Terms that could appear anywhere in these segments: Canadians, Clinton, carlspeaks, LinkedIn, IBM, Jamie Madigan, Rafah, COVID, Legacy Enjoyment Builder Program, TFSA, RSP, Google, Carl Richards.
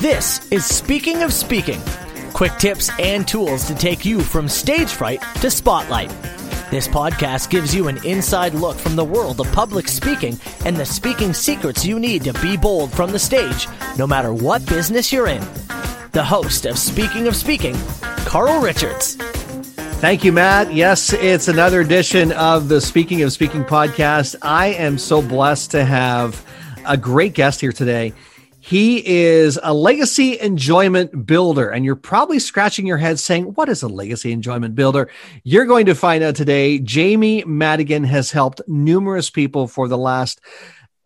This is Speaking of Speaking, quick tips and tools to take you from stage fright to spotlight. This podcast gives you an inside look from the world of public speaking and the speaking secrets you need to be bold from the stage, no matter what business you're in. The host of Speaking, Carl Richards. Thank you, Matt. Yes, it's another edition of the Speaking of Speaking podcast. I am so blessed to have a great guest here today. He is a legacy enjoyment builder, and you're probably scratching your head saying, what is a legacy enjoyment builder? You're going to find out today. Jamie Madigan has helped numerous people for the last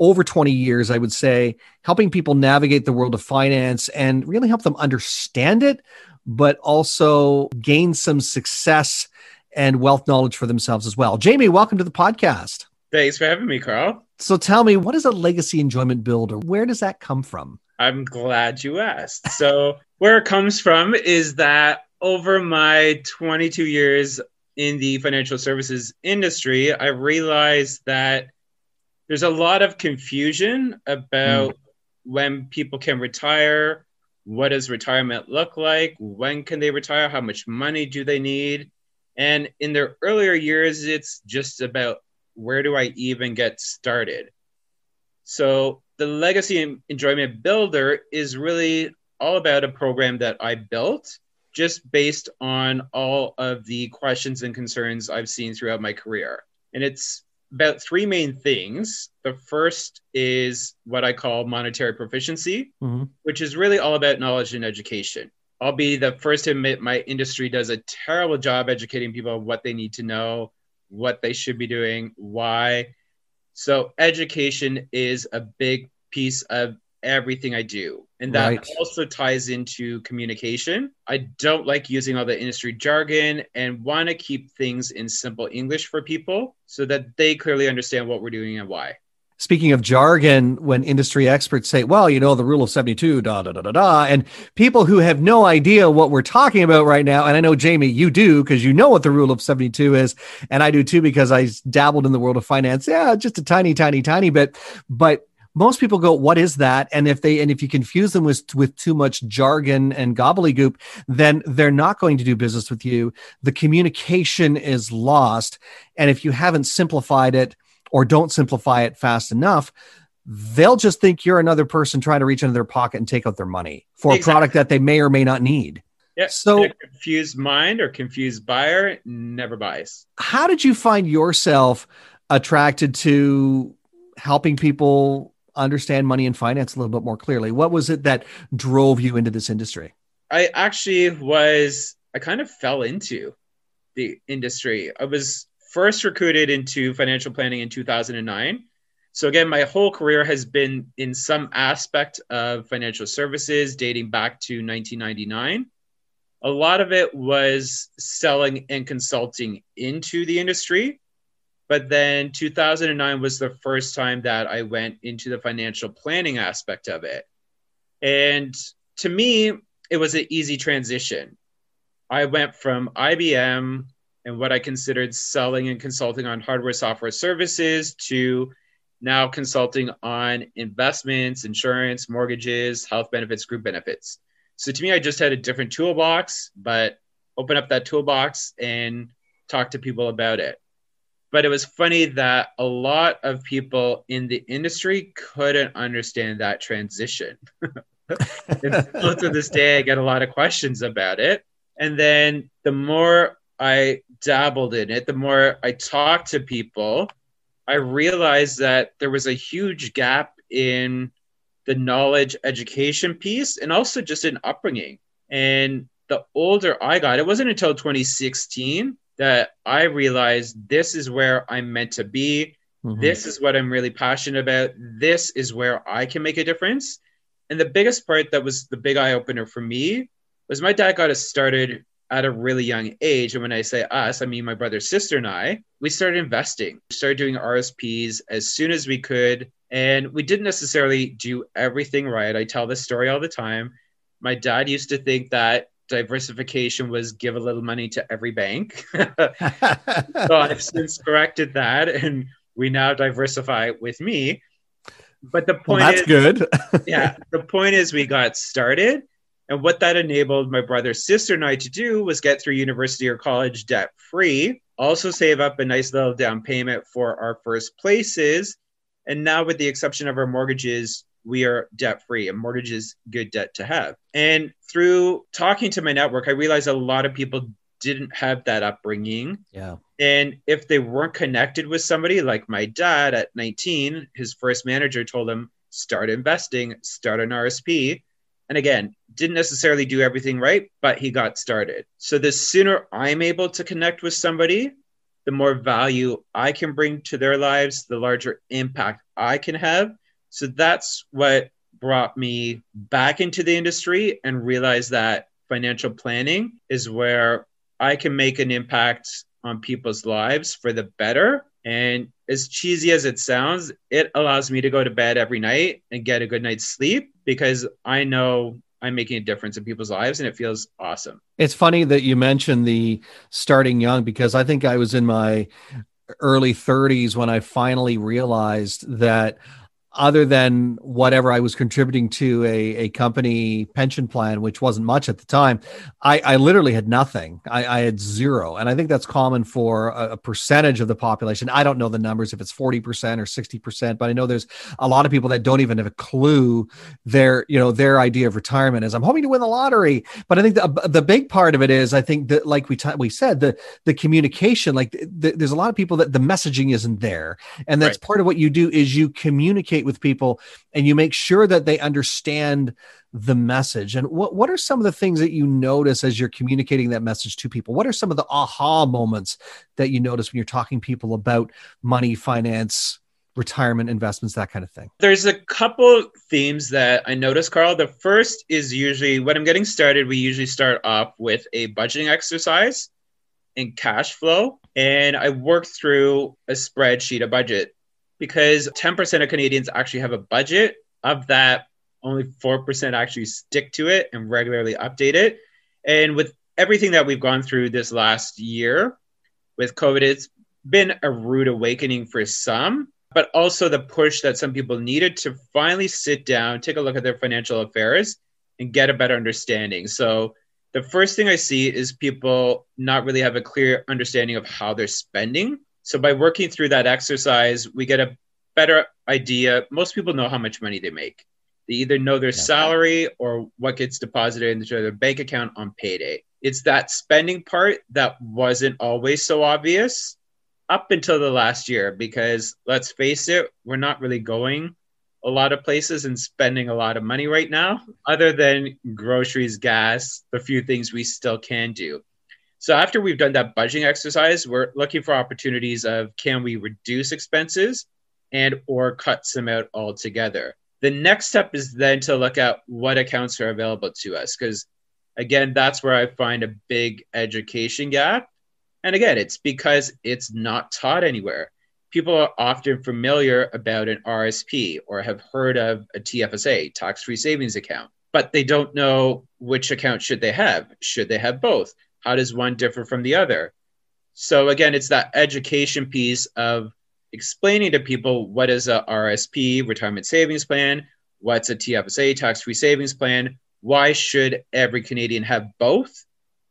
over 20 years, I would say, helping people navigate the world of finance and really help them understand it, but also gain some success and wealth knowledge for themselves as well. Jamie, welcome to the podcast. Thanks for having me, Carl. So tell me, what is a legacy enjoyment builder? Where does that come from? I'm glad you asked. So where it comes from is that over my 22 years in the financial services industry, I realized that there's a lot of confusion about when people can retire, what does retirement look like, when can they retire, how much money do they need? And in their earlier years, it's just about where do I even get started? So the Legacy Enjoyment Builder is really all about a program that I built just based on all of the questions and concerns I've seen throughout my career. And it's about three main things. The first is what I call monetary proficiency, which is really all about knowledge and education. I'll be the first to admit my industry does a terrible job educating people what they need to know, what they should be doing, why. So education is a big piece of everything I do. And that also ties into communication. I don't like using all the industry jargon and want to keep things in simple English for people so that they clearly understand what we're doing and why. Speaking of jargon, when industry experts say, well, you know, the rule of 72, and people who have no idea what we're talking about right now, and I know, Jamie, you do, because you know what the rule of 72 is, and I do too, because I dabbled in the world of finance, just a tiny bit, but most people go, what is that? And if you confuse them with too much jargon and gobbledygook, then they're not going to do business with you. The communication is lost, and if you haven't simplified it, or don't simplify it fast enough, they'll just think you're another person trying to reach into their pocket and take out their money for a product that they may or may not need. Yeah, so a confused mind or confused buyer never buys. How did you find yourself attracted to helping people understand money and finance a little bit more clearly? What was it that drove you into this industry? I kind of fell into the industry. I was first recruited into financial planning in 2009. So again, my whole career has been in some aspect of financial services dating back to 1999. A lot of it was selling and consulting into the industry. But then 2009 was the first time that I went into the financial planning aspect of it. And to me, it was an easy transition. I went from IBM and what I considered selling and consulting on hardware, software services to now consulting on investments, insurance, mortgages, health benefits, group benefits. So to me, I just had a different toolbox, but open up that toolbox and talk to people about it. But it was funny that a lot of people in the industry couldn't understand that transition. And still to this day, I get a lot of questions about it. And then the more I dabbled in it, the more I talked to people, I realized that there was a huge gap in the knowledge education piece and also just in upbringing. And the older I got, it wasn't until 2016 that I realized this is where I'm meant to be. Mm-hmm. This is what I'm really passionate about. This is where I can make a difference. And the biggest part that was the big eye opener for me was my dad got us started at a really young age. And when I say us, I mean my brother, sister, and I, we started investing, started doing RSPs as soon as we could. And we didn't necessarily do everything right. I tell this story all the time. My dad used to think that diversification was give a little money to every bank. So I've since corrected that. And we now diversify with me. But the point is, that's good. Yeah. The point is we got started. And what that enabled my brother, sister, and I to do was get through university or college debt free, also save up a nice little down payment for our first places. And now with the exception of our mortgages, we are debt free, and mortgage is good debt to have. And through talking to my network, I realized a lot of people didn't have that upbringing. Yeah. And if they weren't connected with somebody like my dad at 19, his first manager told him, start investing, start an RSP. And again, didn't necessarily do everything right, but he got started. So the sooner I'm able to connect with somebody, the more value I can bring to their lives, the larger impact I can have. So that's what brought me back into the industry and realized that financial planning is where I can make an impact on people's lives for the better. And as cheesy as it sounds, it allows me to go to bed every night and get a good night's sleep because I know I'm making a difference in people's lives and it feels awesome. It's funny that you mentioned the starting young, because I think I was in my early 30s when I finally realized that other than whatever I was contributing to a company pension plan, which wasn't much at the time, I literally had nothing. I had zero. And I think that's common for a percentage of the population. I don't know the numbers, if it's 40% or 60%, but I know there's a lot of people that don't even have a clue their idea of retirement is I'm hoping to win the lottery. But I think the big part of it is, I think that like we said, the communication, like there's a lot of people that the messaging isn't there. And that's right. Part of what you do is you communicate with people and you make sure that they understand the message. And what are some of the things that you notice as you're communicating that message to people? What are some of the aha moments that you notice when you're talking to people about money, finance, retirement, investments, that kind of thing? There's a couple themes that I notice, Carl. The first is usually when I'm getting started, we usually start off with a budgeting exercise in cash flow. And I work through a spreadsheet, a budget. Because 10% of Canadians actually have a budget. Of that, only 4% actually stick to it and regularly update it. And with everything that we've gone through this last year with COVID, it's been a rude awakening for some, but also the push that some people needed to finally sit down, take a look at their financial affairs and get a better understanding. So the first thing I see is people not really have a clear understanding of how they're spending. So by working through that exercise, we get a better idea. Most people know how much money they make. They either know their salary or what gets deposited into their bank account on payday. It's that spending part that wasn't always so obvious up until the last year, because let's face it, we're not really going a lot of places and spending a lot of money right now, other than groceries, gas, the few things we still can do. So after we've done that budgeting exercise, we're looking for opportunities of can we reduce expenses and or cut some out altogether. The next step is then to look at what accounts are available to us, because again, that's where I find a big education gap. And again, it's because it's not taught anywhere. People are often familiar about an RSP or have heard of a TFSA, tax-free savings account, but they don't know which account should they have. Should they have both? How does one differ from the other? So again, it's that education piece of explaining to people what is a RSP, retirement savings plan, what's a TFSA, tax-free savings plan, why should every Canadian have both,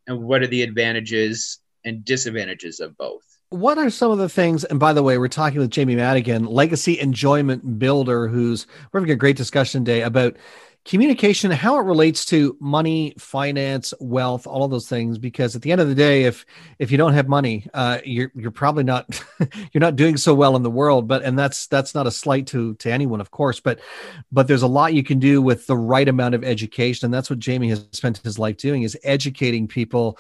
and what are the advantages and disadvantages of both? What are some of the things, and by the way, we're talking with Jamie Madigan, Legacy Enjoyment Builder, we're having a great discussion today about communication, how it relates to money, finance, wealth, all of those things. Because at the end of the day, if you don't have money, you're probably not you're not doing so well in the world. But and that's not a slight to anyone, of course. But there's a lot you can do with the right amount of education, and that's what Jamie has spent his life doing, is educating people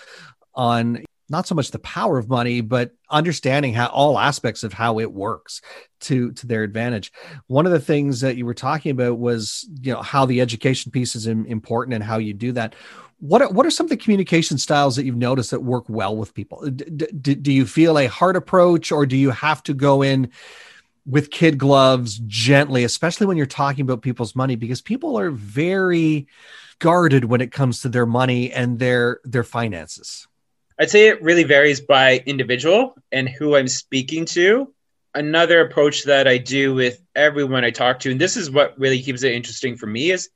on not so much the power of money, but understanding how all aspects of how it works to their advantage. One of the things that you were talking about was, how the education piece is important and how you do that. What are some of the communication styles that you've noticed that work well with people? Do you feel a hard approach, or do you have to go in with kid gloves gently, especially when you're talking about people's money, because people are very guarded when it comes to their money and their finances? I'd say it really varies by individual and who I'm speaking to. Another approach that I do with everyone I talk to, and this is what really keeps it interesting for me, is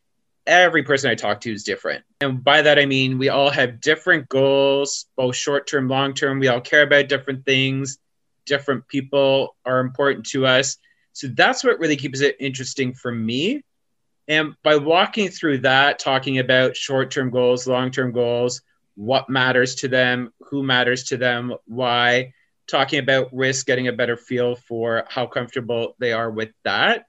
every person I talk to is different. And by that, I mean, we all have different goals, both short-term, long-term. We all care about different things. Different people are important to us. So that's what really keeps it interesting for me. And by walking through that, talking about short-term goals, long-term goals, what matters to them, who matters to them, why, talking about risk, getting a better feel for how comfortable they are with that.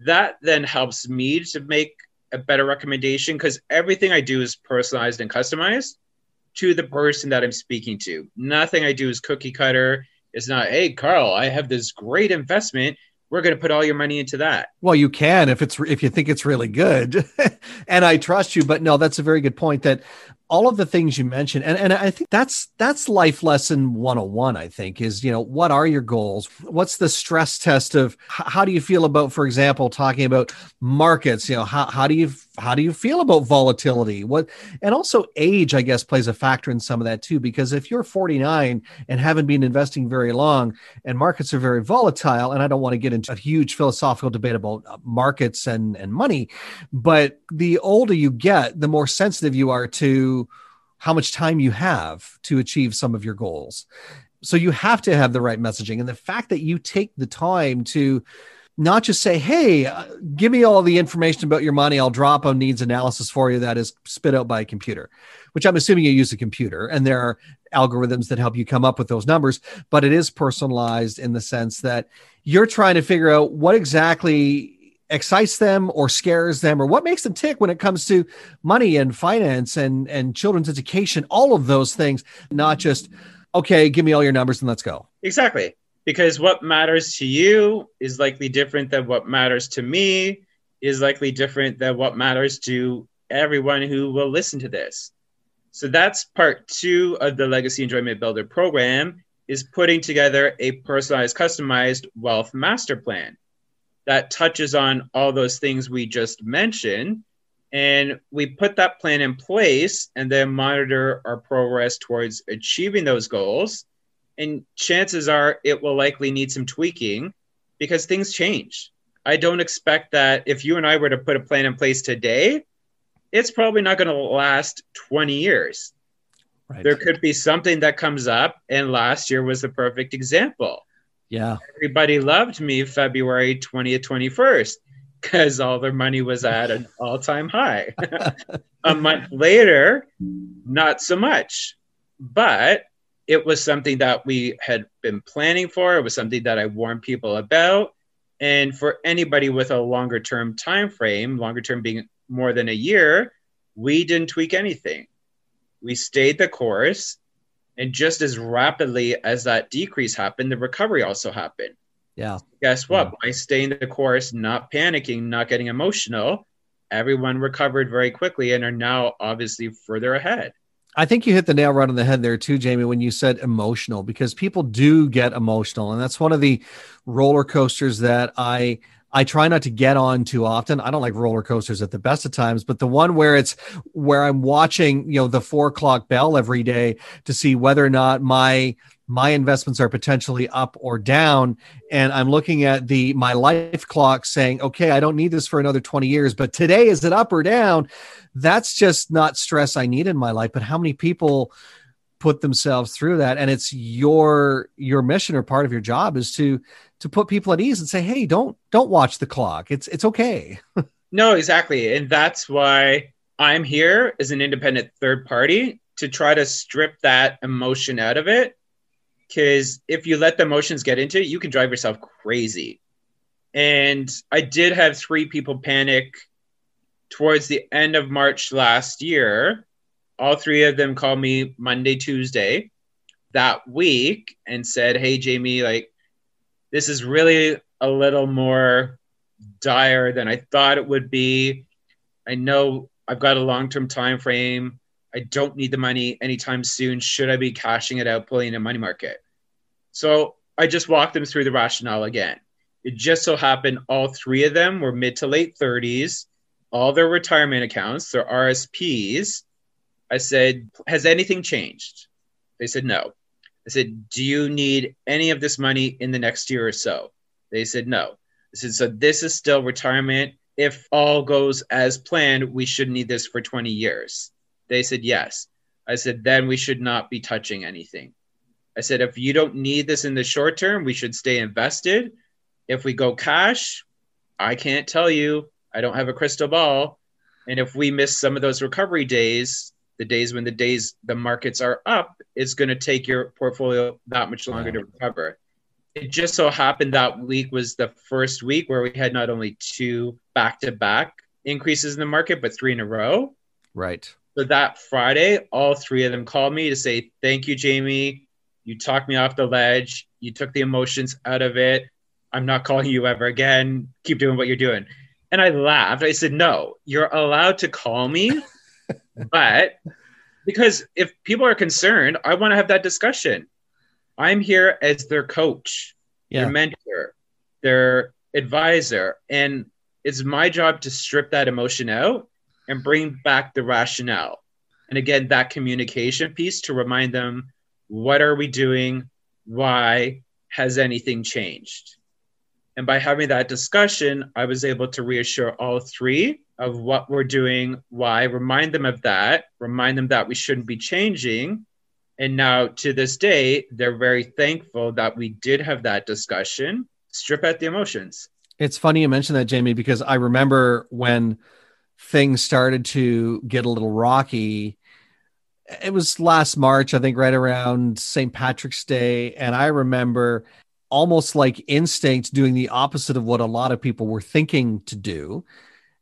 That then helps me to make a better recommendation, because everything I do is personalized and customized to the person that I'm speaking to. Nothing I do is cookie cutter. It's not, hey, Carl, I have this great investment. We're going to put all your money into that. Well, you can if you think it's really good and I trust you, but no, that's a very good point that all of the things you mentioned. And I think that's life lesson 101, I think, is, you know, what are your goals? What's the stress test of how do you feel about, for example, talking about markets? You know, how do you feel about volatility? What, and also age, I guess, plays a factor in some of that too, because if you're 49 and haven't been investing very long and markets are very volatile, and I don't want to get into a huge philosophical debate about markets and money, but the older you get, the more sensitive you are to how much time you have to achieve some of your goals. So you have to have the right messaging. And the fact that you take the time to not just say, hey, give me all the information about your money. I'll drop a needs analysis for you that is spit out by a computer, which I'm assuming you use a computer. And there are algorithms that help you come up with those numbers. But it is personalized in the sense that you're trying to figure out what exactly excites them or scares them or what makes them tick when it comes to money and finance and children's education, all of those things, not just, okay, give me all your numbers and let's go. Exactly. Because what matters to you is likely different than what matters to me, is likely different than what matters to everyone who will listen to this. So that's part two of the Legacy Enjoyment Builder program, is putting together a personalized, customized wealth master plan that touches on all those things we just mentioned. And we put that plan in place and then monitor our progress towards achieving those goals. And chances are it will likely need some tweaking because things change. I don't expect that if you and I were to put a plan in place today, it's probably not going to last 20 years. Right. There could be something that comes up, and last year was the perfect example. Yeah. Everybody loved me February 20th, 21st because all their money was at an all-time high. A month later, not so much. But it was something that we had been planning for. It was something that I warned people about. And for anybody with a longer term time frame, longer term being more than a year, we didn't tweak anything. We stayed the course. And just as rapidly as that decrease happened, the recovery also happened. Yeah. Guess what? Yeah. By staying the course, not panicking, not getting emotional, everyone recovered very quickly and are now obviously further ahead. I think you hit the nail right on the head there too, Jamie, when you said emotional, because people do get emotional. And that's one of the roller coasters that I try not to get on too often. I don't like roller coasters at the best of times, but the one where it's where I'm watching, you know, the 4 o'clock bell every day to see whether or not my investments are potentially up or down. And I'm looking at my life clock saying, okay, I don't need this for another 20 years, but today, is it up or down? That's just not stress I need in my life. But how many people put themselves through that? And it's your mission or part of your job is to put people at ease and say, hey, don't watch the clock. It's okay. No, exactly. And that's why I'm here as an independent third party to try to strip that emotion out of it. Because if you let the emotions get into it, you can drive yourself crazy. And I did have 3 people panic towards the end of March last year. All 3 of them called me Monday, Tuesday that week and said, hey, Jamie, like, this is really a little more dire than I thought it would be. I know I've got a long-term time frame. I don't need the money anytime soon. Should I be cashing it out, pulling in a money market? So I just walked them through the rationale again. It just so happened all 3 of them were mid to late 30s, all their retirement accounts, their RSPs. I said, has anything changed? They said, no. I I said, do you need any of this money in the next year or so? They said, no. I said, so this is still retirement. If all goes as planned, we should need this for 20 years. They said, yes. I said, then we should not be touching anything. I said, if you don't need this in the short term, we should stay invested. If we go cash, I can't tell you. I don't have a crystal ball. And if we miss some of those recovery days, the days when the markets are up, it's going to take your portfolio that much longer to recover. It just so happened that week was the first week where we had not only 2 back-to-back increases in the market, but 3 in a row. Right. So that Friday, all 3 of them called me to say, thank you, Jamie. You talked me off the ledge. You took the emotions out of it. I'm not calling you ever again. Keep doing what you're doing. And I laughed. I said, no, you're allowed to call me. But because if people are concerned, I want to have that discussion. I'm here as their coach, their mentor, their advisor. And it's my job to strip that emotion out and bring back the rationale. And again, that communication piece to remind them, what are we doing? Why? Has anything changed? And by having that discussion, I was able to reassure all 3 of what we're doing, why, remind them of that, remind them that we shouldn't be changing. And now to this day, they're very thankful that we did have that discussion, strip out the emotions. It's funny you mentioned that, Jamie, because I remember when things started to get a little rocky, it was last March, I think right around St. Patrick's Day. And I remember almost like instinct doing the opposite of what a lot of people were thinking to do.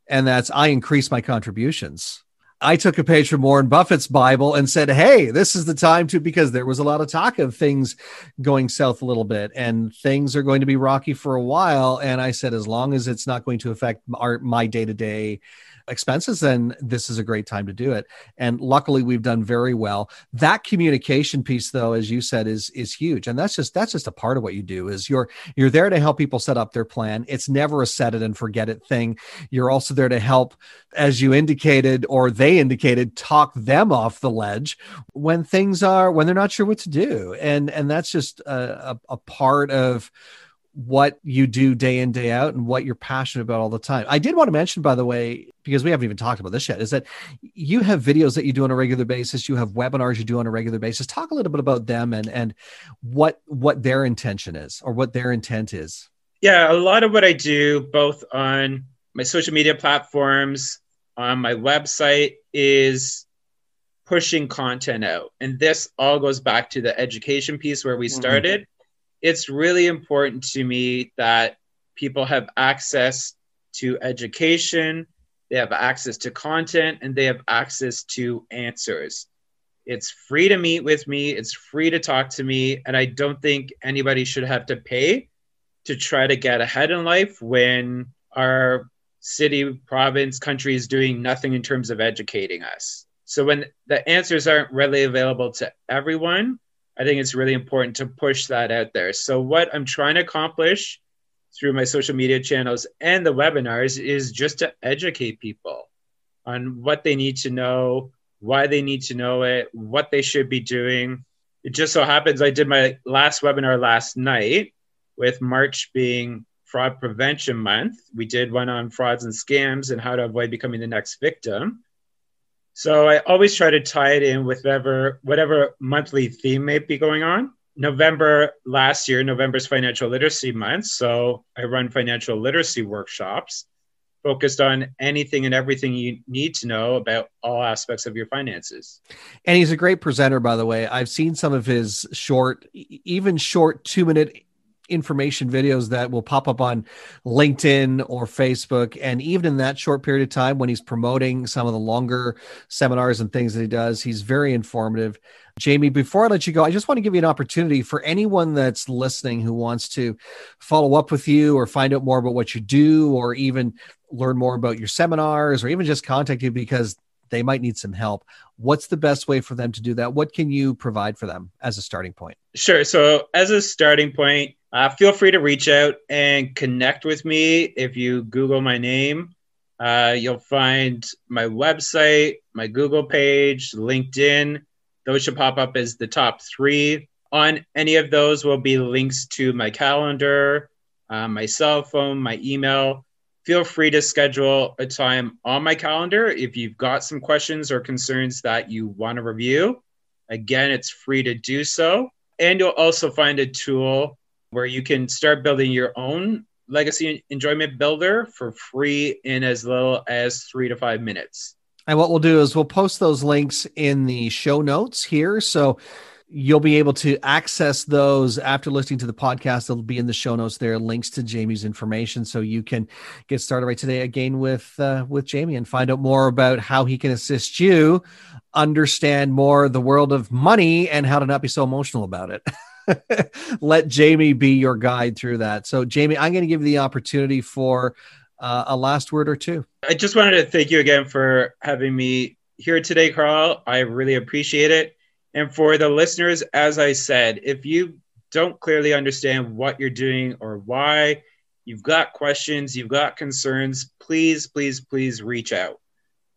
And that's, I increased my contributions. I took a page from Warren Buffett's Bible and said, hey, this is the time to, because there was a lot of talk of things going south a little bit and things are going to be rocky for a while. And I said, as long as it's not going to affect my day-to-day expenses, then this is a great time to do it. And luckily we've done very well. That communication piece though, as you said, is huge. And that's just a part of what you do is you're there to help people set up their plan. It's never a set it and forget it thing. You're also there to help, as you indicated, or they indicated, talk them off the ledge when they're not sure what to do. And that's just a part of what you do day in, day out, and what you're passionate about all the time. I did want to mention, by the way, because we haven't even talked about this yet, is that you have videos that you do on a regular basis. You have webinars you do on a regular basis. Talk a little bit about them and what their intention is or what their intent is. Yeah, a lot of what I do, both on my social media platforms, on my website, is pushing content out. And this all goes back to the education piece where we started. Mm-hmm. It's really important to me that people have access to education, they have access to content, and they have access to answers. It's free to meet with me, it's free to talk to me, and I don't think anybody should have to pay to try to get ahead in life when our city, province, country is doing nothing in terms of educating us. So when the answers aren't readily available to everyone, I think it's really important to push that out there. So what I'm trying to accomplish through my social media channels and the webinars is just to educate people on what they need to know, why they need to know it, what they should be doing. It just so happens I did my last webinar last night, with March being Fraud Prevention Month. We did one on frauds and scams and how to avoid becoming the next victim. So I always try to tie it in with whatever monthly theme may be going on. November last year, November's Financial Literacy Month. So I run financial literacy workshops focused on anything and everything you need to know about all aspects of your finances. And he's a great presenter, by the way. I've seen some of his short 2-minute information videos that will pop up on LinkedIn or Facebook. And even in that short period of time, when he's promoting some of the longer seminars and things that he does, he's very informative. Jamie, before I let you go, I just want to give you an opportunity for anyone that's listening who wants to follow up with you or find out more about what you do, or even learn more about your seminars, or even just contact you because they might need some help. What's the best way for them to do that? What can you provide for them as a starting point? Sure. So as a starting point, feel free to reach out and connect with me. If you Google my name, you'll find my website, my Google page, LinkedIn. Those should pop up as the top 3. On any of those will be links to my calendar, my cell phone, my email. Feel free to schedule a time on my calendar if you've got some questions or concerns that you want to review. Again, it's free to do so. And you'll also find a tool where you can start building your own Legacy Enjoyment Builder for free in as little as 3 to 5 minutes. And what we'll do is we'll post those links in the show notes here. So you'll be able to access those after listening to the podcast. They'll be in the show notes there, links to Jamie's information. So you can get started right today again with Jamie and find out more about how he can assist you understand more the world of money and how to not be so emotional about it. Let Jamie be your guide through that. So Jamie, I'm going to give you the opportunity for a last word or two. I just wanted to thank you again for having me here today, Carl. I really appreciate it. And for the listeners, as I said, if you don't clearly understand what you're doing or why, you've got questions, you've got concerns, please, please, please reach out.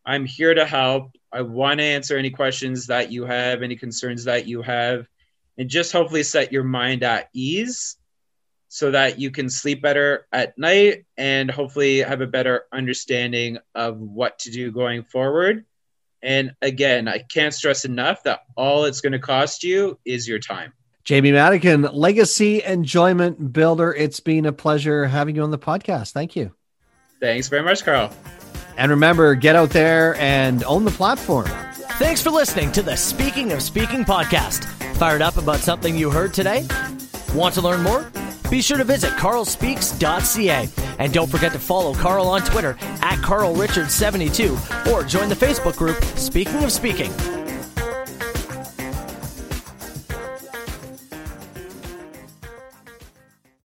I'm here to help. I want to answer any questions that you have, any concerns that you have. And just hopefully set your mind at ease so that you can sleep better at night and hopefully have a better understanding of what to do going forward. And again, I can't stress enough that all it's going to cost you is your time. Jamie Madigan, Legacy Enjoyment Builder. It's been a pleasure having you on the podcast. Thank you. Thanks very much, Carl. And remember, get out there and own the platform. Thanks for listening to the Speaking of Speaking podcast. Fired up about something you heard today? Want to learn more? Be sure to visit carlspeaks.ca. And don't forget to follow Carl on Twitter at CarlRichards72 or join the Facebook group Speaking of Speaking.